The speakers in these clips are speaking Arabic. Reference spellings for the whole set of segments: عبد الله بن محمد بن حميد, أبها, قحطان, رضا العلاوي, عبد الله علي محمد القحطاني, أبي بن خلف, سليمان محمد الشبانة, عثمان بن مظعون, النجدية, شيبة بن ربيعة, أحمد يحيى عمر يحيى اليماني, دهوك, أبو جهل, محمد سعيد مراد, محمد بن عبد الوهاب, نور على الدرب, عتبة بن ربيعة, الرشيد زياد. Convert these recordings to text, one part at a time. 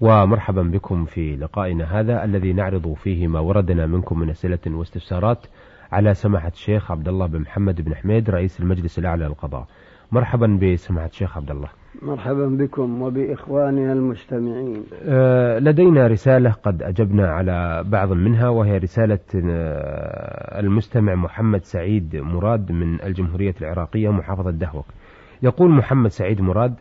ومرحبا بكم في لقائنا هذا الذي نعرض فيه ما وردنا منكم من أسئلة واستفسارات على سماحة الشيخ عبد الله بن محمد بن حميد رئيس المجلس الأعلى للقضاء. مرحبا بسماحة الشيخ عبد الله. مرحبا بكم وبإخواننا المستمعين. لدينا رسالة قد أجبنا على بعض منها، وهي رسالة المستمع محمد سعيد مراد من الجمهورية العراقية محافظة دهوك. يقول محمد سعيد مراد: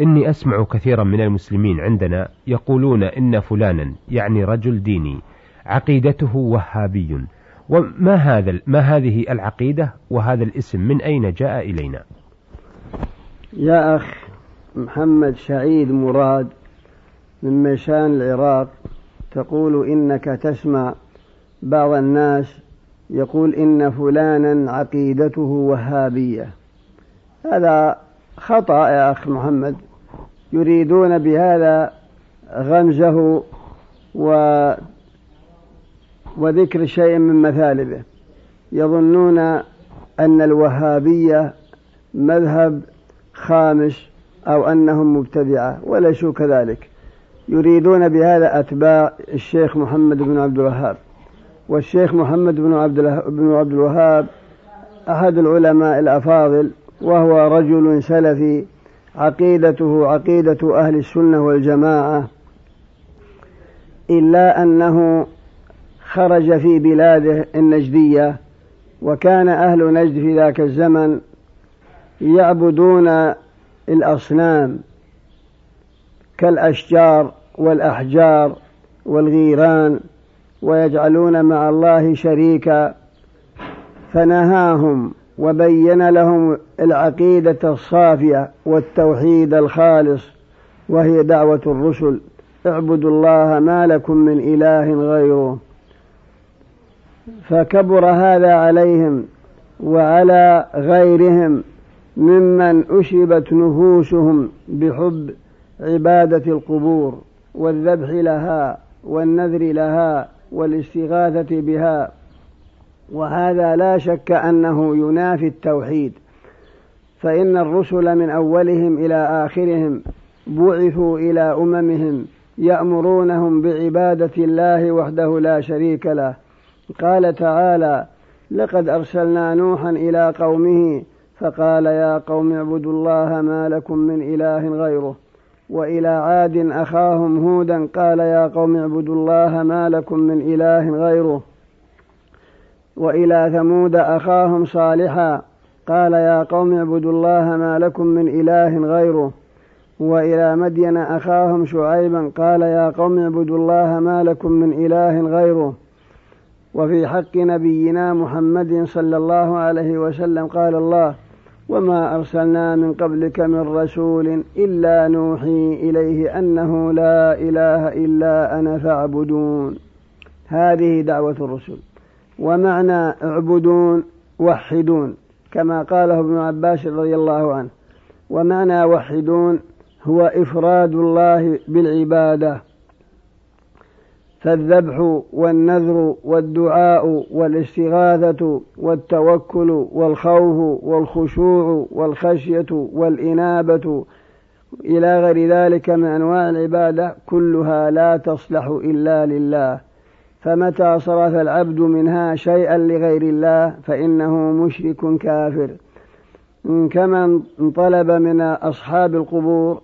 إني أسمع كثيرا من المسلمين عندنا يقولون إن فلانا، يعني رجل ديني، عقيدته وهابي، ما هذه العقيدة وهذا الاسم؟ من أين جاء إلينا؟ يا أخ محمد سعيد مراد من مشان العراق، تقول إنك تسمع بعض الناس يقول إن فلانا عقيدته وهابية. هذا خطأ يا أخ محمد، يريدون بهذا غمزه وذكر شيء من مثالبه، يظنون أن الوهابية مذهب خامس أو أنهم مبتدعة، وليسوا كذلك. يريدون بهذا أتباع الشيخ محمد بن عبد الوهاب، والشيخ محمد بن عبد الوهاب أحد العلماء الأفاضل، وهو رجل سلفي عقيدته عقيدة أهل السنة والجماعة، إلا أنه خرج في بلاده النجدية، وكان أهل نجد في ذاك الزمن يعبدون الأصنام كالأشجار والأحجار والغيران، ويجعلون مع الله شريكا، فنهاهم وبين لهم العقيدة الصافية والتوحيد الخالص، وهي دعوة الرسل: اعبدوا الله ما لكم من إله غيره. فكبر هذا عليهم وعلى غيرهم ممن أشبت نفوسهم بحب عبادة القبور والذبح لها والنذر لها والاستغاثة بها، وهذا لا شك أنه ينافي التوحيد، فإن الرسل من أولهم إلى آخرهم بعثوا إلى أممهم يأمرونهم بعبادة الله وحده لا شريك له. قال تعالى: لقد أرسلنا نوحا إلى قومه فقال يا قوم اعبدوا الله ما لكم من إله غيره، وإلى عاد أخاهم هودا قال يا قوم اعبدوا الله ما لكم من إله غيره، وإلى ثمود أخاهم صالحا قال يا قوم اعبدوا الله ما لكم من إله غيره، وإلى مدين أخاهم شعيبا قال يا قوم اعبدوا الله ما لكم من إله غيره، وفي حق نبينا محمد صلى الله عليه وسلم قال الله: وما أرسلنا من قبلك من رسول إلا نوحي إليه أنه لا إله إلا أنا فاعبدون. هذه دعوة الرسل، ومعنى اعبدون وحدون كما قاله ابن عباس رضي الله عنه، ومعنى وحدون هو إفراد الله بالعبادة، فالذبح والنذر والدعاء والاستغاثة والتوكل والخوف والخشوع والخشية والإنابة إلى غير ذلك من أنواع العبادة كلها لا تصلح إلا لله، فمتى صرف العبد منها شيئا لغير الله فإنه مشرك كافر، كمن طلب من أصحاب القبور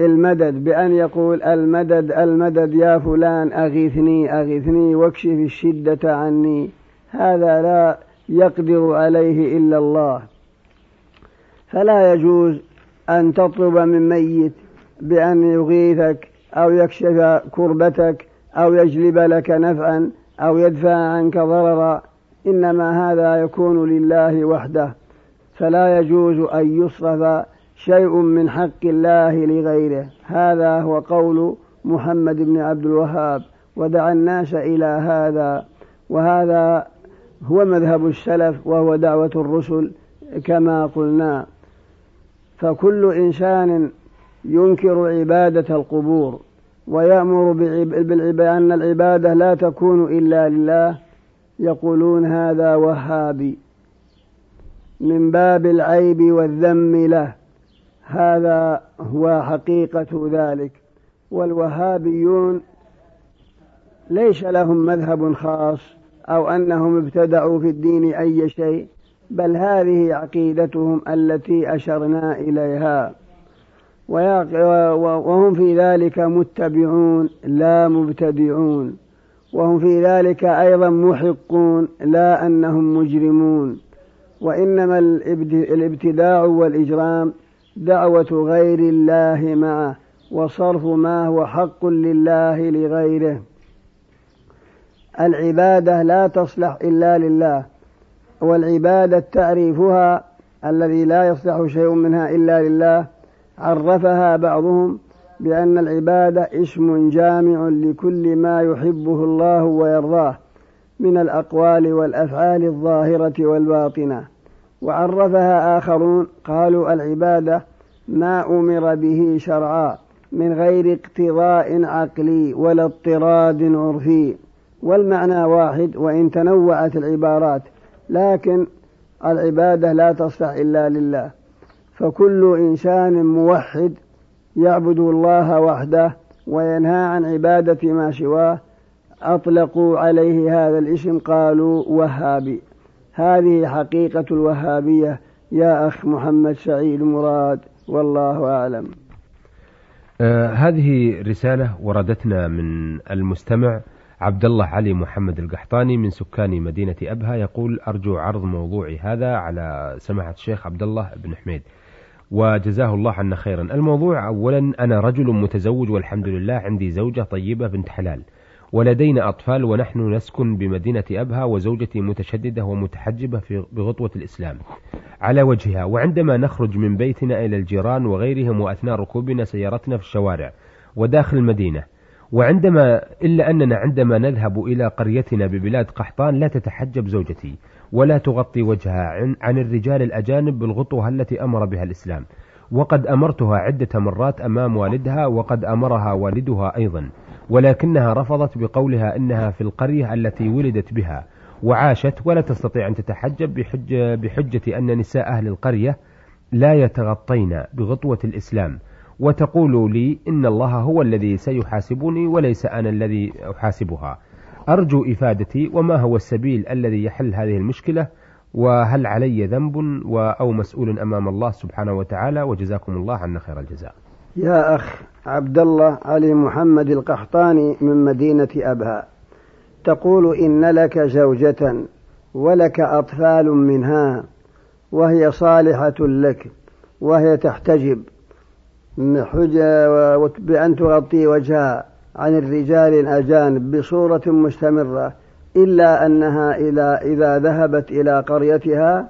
المدد بأن يقول: المدد المدد يا فلان أغيثني أغيثني واكشف الشدة عني. هذا لا يقدر عليه إلا الله، فلا يجوز أن تطلب من ميت بأن يغيثك أو يكشف كربتك أو يجلب لك نفعا أو يدفع عنك ضررا، إنما هذا يكون لله وحده، فلا يجوز أن يصرف شيء من حق الله لغيره. هذا هو قول محمد بن عبد الوهاب، ودعا الناس إلى هذا. وهذا هو مذهب السلف وهو دعوة الرسل كما قلنا. فكل إنسان ينكر عبادة القبور ويأمر بالعبادة أن العبادة لا تكون إلا لله يقولون هذا وهابي من باب العيب والذم له، هذا هو حقيقة ذلك. والوهابيون ليس لهم مذهب خاص أو أنهم ابتدعوا في الدين أي شيء، بل هذه عقيدتهم التي أشرنا إليها، وهم في ذلك متبعون لا مبتدعون، وهم في ذلك أيضا محقون لا أنهم مجرمون. وإنما الابتداع والإجرام دعوة غير الله معه وصرف ما هو حق لله لغيره. العبادة لا تصلح إلا لله، والعبادة تعريفها الذي لا يصلح شيء منها إلا لله، عرفها بعضهم بأن العبادة اسم جامع لكل ما يحبه الله ويرضاه من الأقوال والأفعال الظاهرة والباطنة، وعرفها آخرون قالوا العبادة ما أمر به شرعا من غير اقتضاء عقلي ولا اضطراد عرفي، والمعنى واحد وإن تنوعت العبارات، لكن العبادة لا تصلح إلا لله. فكل إنسان موحد يعبد الله وحده وينهى عن عبادة ما سواه أطلقوا عليه هذا الاسم قالوا وهابي. هذه حقيقة الوهابية يا أخ محمد سعيد مراد، والله أعلم. هذه رسالة وردتنا من المستمع عبد الله علي محمد القحطاني من سكان مدينة أبها، يقول أرجو عرض موضوعي هذا على سماحة الشيخ عبد الله بن حميد وجزاه الله عنا خيرا. الموضوع أولا أنا رجل متزوج والحمد لله، عندي زوجة طيبة بنت حلال ولدينا أطفال، ونحن نسكن بمدينة أبها وزوجتي متشددة ومتحجبة بخطوة الإسلام على وجهها، وعندما نخرج من بيتنا إلى الجيران وغيرهم وأثناء ركوبنا سيارتنا في الشوارع وداخل المدينة، إلا أننا عندما نذهب إلى قريتنا ببلاد قحطان لا تتحجب زوجتي ولا تغطي وجهها عن الرجال الأجانب بالغطوة التي أمر بها الإسلام، وقد أمرتها عدة مرات أمام والدها وقد أمرها والدها أيضا، ولكنها رفضت بقولها إنها في القرية التي ولدت بها وعاشت ولا تستطيع أن تتحجب بحجة أن نساء أهل القرية لا يتغطين بغطوة الإسلام، وتقول لي إن الله هو الذي سيحاسبني وليس أنا الذي أحاسبها. أرجو إفادتي وما هو السبيل الذي يحل هذه المشكلة، وهل علي ذنب أو مسؤول أمام الله سبحانه وتعالى؟ وجزاكم الله عنا خير الجزاء. يا أخ عبد الله علي محمد القحطاني من مدينة أبها، تقول إن لك زوجة ولك أطفال منها وهي صالحة لك وهي تحتجب بأن تغطي وجهها عن الرجال الأجانب بصورة مستمرة، إلا أنها إذا ذهبت إلى قريتها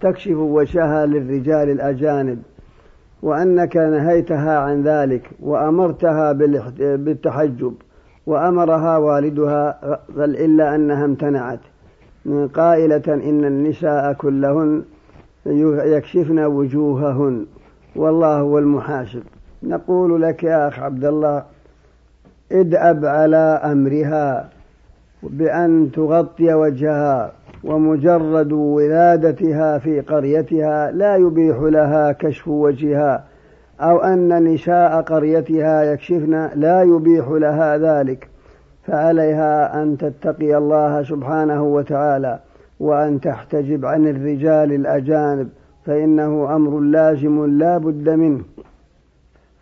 تكشف وجهها للرجال الأجانب، وأنك نهيتها عن ذلك وأمرتها بالتحجب وأمرها والدها، بل إلا أنها امتنعت قائلة إن النساء كلهن يكشفن وجوههن والله هو المحاسب. نقول لك يا أخ عبد الله ادأب على أمرها بأن تغطي وجهها، ومجرد ولادتها في قريتها لا يبيح لها كشف وجهها، أو أن نساء قريتها يكشفن لا يبيح لها ذلك، فعليها أن تتقي الله سبحانه وتعالى وأن تحتجب عن الرجال الأجانب، فإنه أمر لازم لا بد منه،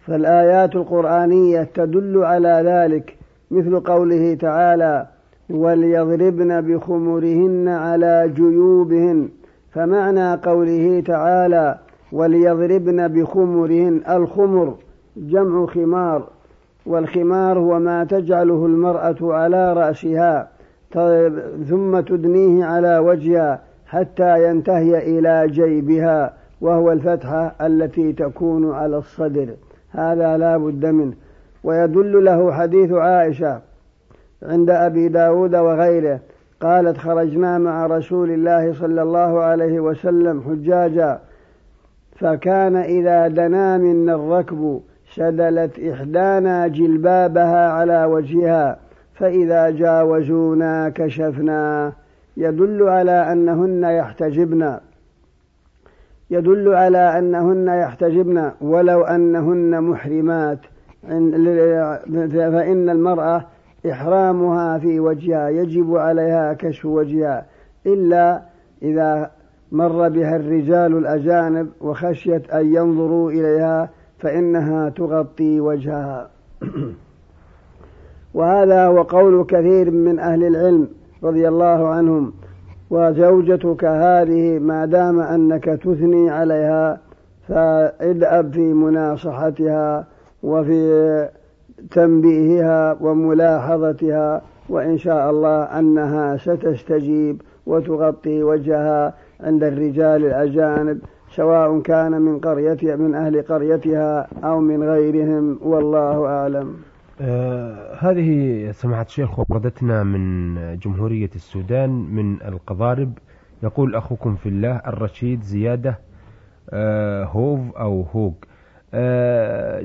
فالآيات القرآنية تدل على ذلك، مثل قوله تعالى وليضربن بخمرهن على جيوبهن، فمعنى قوله تعالى وليضربن بخمرهن، الخمر جمع خمار، والخمار هو ما تجعله المرأة على رأسها ثم تدنيه على وجهها حتى ينتهي إلى جيبها، وهو الفتحة التي تكون على الصدر، هذا لا بد منه. ويدل له حديث عائشة عند أبي داود وغيره قالت: خرجنا مع رسول الله صلى الله عليه وسلم حجاجا، فكان إذا دنا منا الركب سدلت إحدانا جلبابها على وجهها، فإذا جاوزونا كشفنا. يدل على أنهن يحتجبن ولو أنهن محرمات، فإن المرأة إحرامها في وجهها يجب عليها كشف وجهها، إلا إذا مر بها الرجال الأجانب وخشيت أن ينظروا إليها فإنها تغطي وجهها. وهذا هو قول كثير من أهل العلم رضي الله عنهم: وزوجتك هذه ما دام أنك تثني عليها فادأب في مناصحتها وفي تنبيهها وملاحظتها، وإن شاء الله أنها ستستجيب وتغطي وجهها عند الرجال الأجانب، سواء كان من أهل قريتها أو من غيرهم، والله أعلم. هذه سماحة الشيخ وفدتنا من جمهورية السودان من القضارب. يقول أخوكم في الله الرشيد زيادة هوف أو هوج،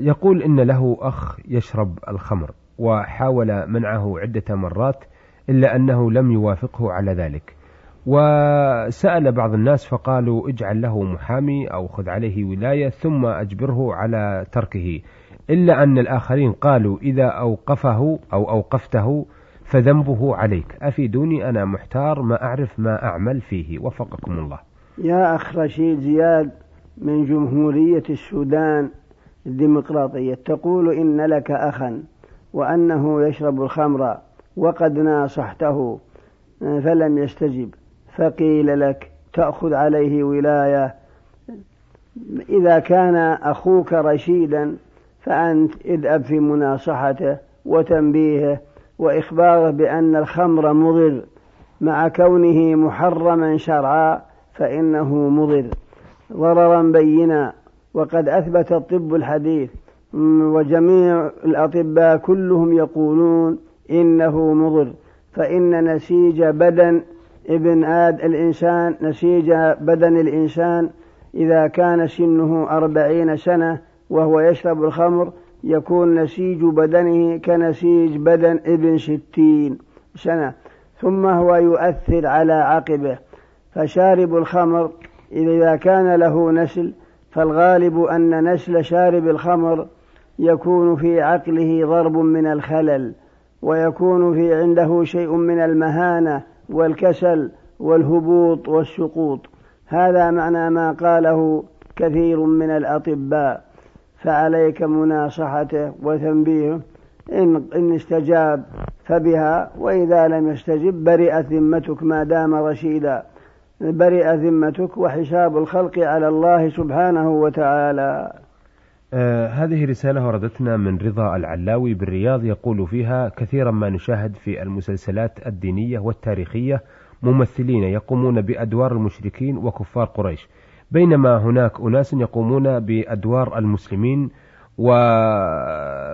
يقول إن له أخ يشرب الخمر وحاول منعه عدة مرات إلا أنه لم يوافقه على ذلك، وسأل بعض الناس فقالوا اجعل له محامي أو خذ عليه ولاية ثم أجبره على تركه، إلا أن الآخرين قالوا إذا أوقفه أو أوقفته فذنبه عليك، أفيدوني أنا محتار ما أعرف ما أعمل فيه، وفقكم الله. يا أخ رشيد زياد من جمهورية السودان الديمقراطية، تقول إن لك أخا وأنه يشرب الخمر وقد ناصحته فلم يستجب، فقيل لك تأخذ عليه ولاية. إذا كان أخوك رشيدا فأنت ادأب في مناصحته وتنبيهه وإخباره بأن الخمر مضر، مع كونه محرما شرعا فإنه مضر ضررا بينا، وقد أثبت الطب الحديث وجميع الأطباء كلهم يقولون إنه مضر، فإن نسيج بدن الإنسان، نسيج بدن الإنسان إذا كان سنه 40 سنة وهو يشرب الخمر يكون نسيج بدنه كنسيج بدن ابن 60 سنة، ثم هو يؤثر على عقبه. فشارب الخمر إذا كان له نسل، فالغالب أن نسل شارب الخمر يكون في عقله ضرب من الخلل، ويكون في عنده شيء من المهانة والكسل والهبوط والسقوط. هذا معنى ما قاله كثير من الأطباء، فعليك مناصحته وتنبيهه، إن استجاب فبها، وإذا لم يستجب برئت ذمتك ما دام رشيدا، برئت ذمتك، وحساب الخلق على الله سبحانه وتعالى. هذه رسالة وردتنا من رضا العلاوي بالرياض، يقول فيها: كثيرا ما نشاهد في المسلسلات الدينية والتاريخية ممثلين يقومون بأدوار المشركين وكفار قريش، بينما هناك أناس يقومون بأدوار المسلمين،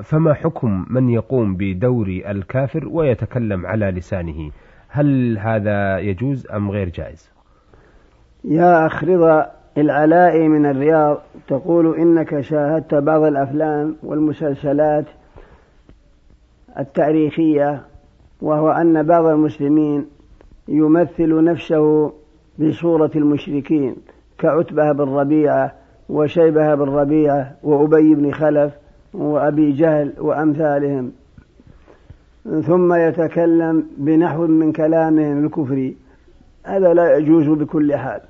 فما حكم من يقوم بدور الكافر ويتكلم على لسانه؟ هل هذا يجوز أم غير جائز؟ يا أخ رضا العلائي من الرياض، تقول إنك شاهدت بعض الأفلام والمسلسلات التاريخية، وهو أن بعض المسلمين يمثل نفسه بصورة المشركين، كعتبة بن ربيعة وشيبة بن ربيعة وأبي بن خلف وأبي جهل وأمثالهم، ثم يتكلم بنحو من كلامهم الكفري. هذا لا يجوز بكل حال،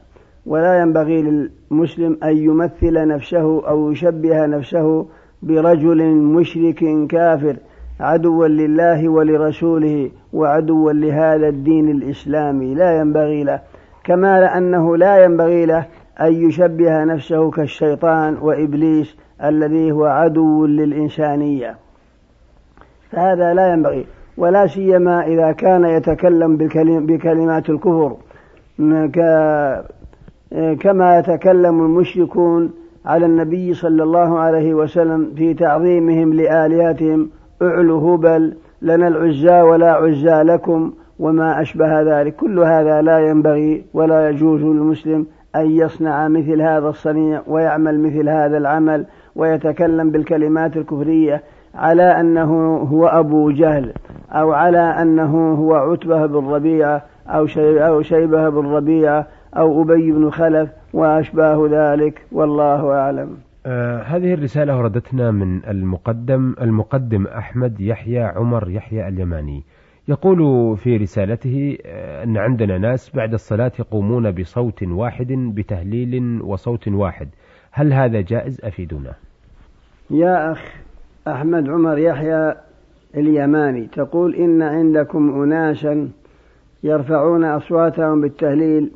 ولا ينبغي للمسلم أن يمثل نفسه أو يشبه نفسه برجل مشرك كافر، عدوا لله ولرسوله وعدوا لهذا الدين الإسلامي، لا ينبغي له. كما لأنه لا ينبغي له أن يشبه نفسه كالشيطان وإبليس الذي هو عدو للإنسانية، فهذا لا ينبغي، ولا سيما إذا كان يتكلم بكلمات الكفر، كما يتكلم المشركون على النبي صلى الله عليه وسلم في تعظيمهم لآلهتهم: اعلوا هبل، لنا العزى ولا عزى لكم، وما أشبه ذلك، كل هذا لا ينبغي ولا يجوز للمسلم أن يصنع مثل هذا الصنيع ويعمل مثل هذا العمل ويتكلم بالكلمات الكفرية على أنه هو أبو جهل أو على أنه هو عتبة بن ربيعة أو شيبة بن ربيعة أو أبي بن خلف وأشباه ذلك، والله أعلم. هذه الرسالة وردتنا من المقدم أحمد يحيى عمر يحيى اليماني، يقول في رسالته أن عندنا ناس بعد الصلاة يقومون بصوت واحد بتهليل وصوت واحد، هل هذا جائز؟ أفيدونا. يا أخ أحمد عمر يحيى اليماني، تقول إن عندكم أناسا يرفعون أصواتهم بالتهليل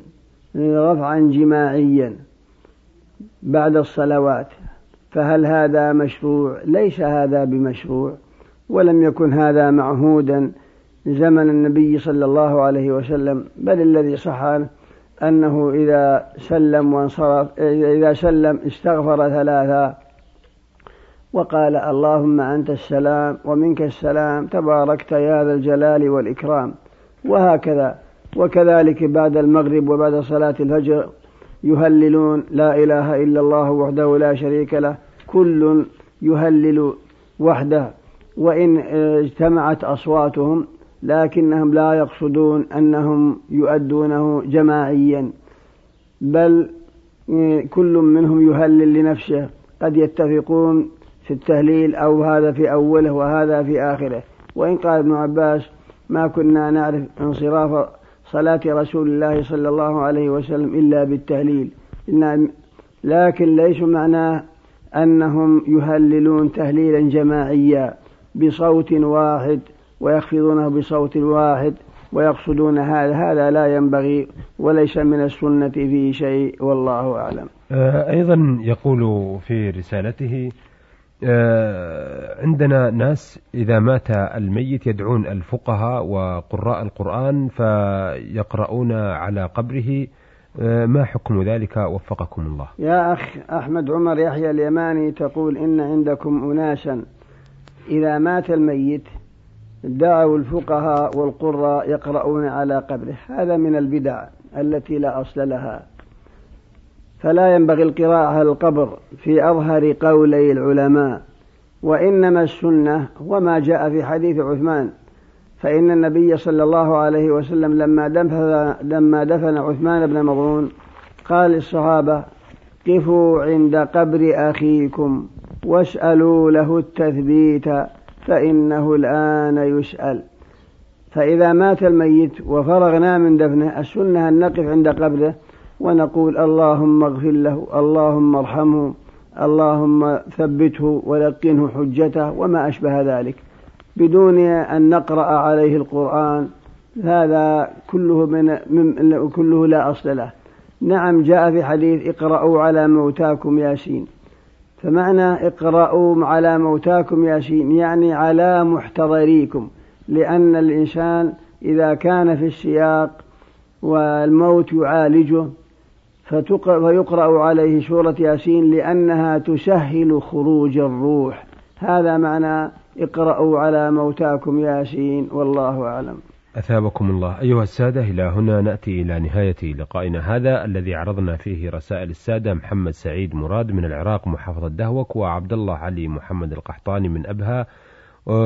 رفعا جماعيا بعد الصلوات، فهل هذا مشروع؟ ليس هذا بمشروع، ولم يكن هذا معهودا زمن النبي صلى الله عليه وسلم، بل الذي صح أنه إذا سلم استغفر ثلاثا وقال اللهم أنت السلام ومنك السلام تباركت يا ذا الجلال والإكرام، وهكذا. وكذلك بعد المغرب وبعد صلاة الفجر يهللون لا إله إلا الله وحده لا شريك له، كل يهلل وحده وإن اجتمعت أصواتهم، لكنهم لا يقصدون أنهم يؤدونه جماعيا، بل كل منهم يهلل لنفسه، قد يتفقون في التهليل أو هذا في أوله وهذا في آخره. وإن قال ابن عباس ما كنا نعرف انصراف صلاة رسول الله صلى الله عليه وسلم إلا بالتهليل، لكن ليس معناه أنهم يهللون تهليلا جماعيا بصوت واحد ويخفضونه بصوت واحد ويقصدون هذا لا ينبغي وليس من السنة فيه شيء، والله أعلم. أيضا يقول في رسالته عندنا ناس إذا مات الميت يدعون الفقهاء وقراء القرآن فيقرؤون على قبره، ما حكم ذلك وفقكم الله؟ يا أخ أحمد عمر يحيى اليماني، تقول إن عندكم أناسا إذا مات الميت دعوا الفقهاء والقراء يقرؤون على قبره، هذا من البدع التي لا أصل لها، فلا ينبغي القراءة على القبر في أظهر قولي العلماء، وإنما السنة وما جاء في حديث عثمان، فإن النبي صلى الله عليه وسلم لما دفن عثمان بن مظعون قال للصحابة قفوا عند قبر أخيكم واسألوا له التثبيت فإنه الآن يسأل. فإذا مات الميت وفرغنا من دفنه السنة أن نقف عند قبره ونقول اللهم اغفر له، اللهم ارحمه، اللهم ثبته ولقنه حجته وما أشبه ذلك، بدون أن نقرأ عليه القرآن، هذا كله لا أصل له. نعم جاء في حديث اقرأوا على موتاكم ياسين، فمعنى اقرأوا على موتاكم ياسين يعني على محتضريكم، لأن الإنسان إذا كان في السياق والموت يعالجه فيقرأ عليه سورة ياسين لأنها تسهل خروج الروح، هذا معنى اقرأوا على موتاكم ياسين، والله أعلم. أثابكم الله أيها السادة، إلى هنا نأتي إلى نهاية لقائنا هذا الذي عرضنا فيه رسائل السادة محمد سعيد مراد من العراق محافظة دهوك، وعبد الله علي محمد القحطاني من أبها،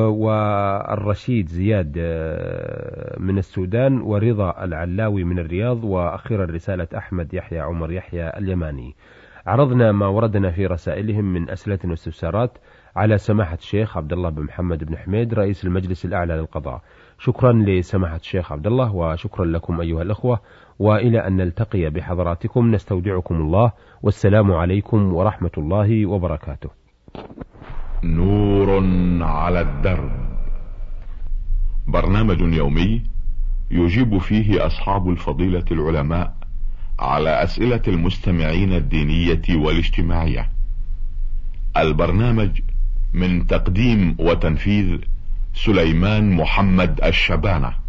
والرشيد زياد من السودان، ورضا العلاوي من الرياض، وأخيرا رسالة أحمد يحيى عمر يحيى اليماني. عرضنا ما وردنا في رسائلهم من أسئلة واستفسارات على سماحة الشيخ عبد الله بن محمد بن حميد رئيس المجلس الأعلى للقضاء. شكرا لسماحة الشيخ عبد الله، وشكرا لكم أيها الأخوة، وإلى أن نلتقي بحضراتكم نستودعكم الله، والسلام عليكم ورحمة الله وبركاته. نور على الدرب، برنامج يومي يجيب فيه أصحاب الفضيلة العلماء على أسئلة المستمعين الدينية والاجتماعية. البرنامج من تقديم وتنفيذ سليمان محمد الشبانة.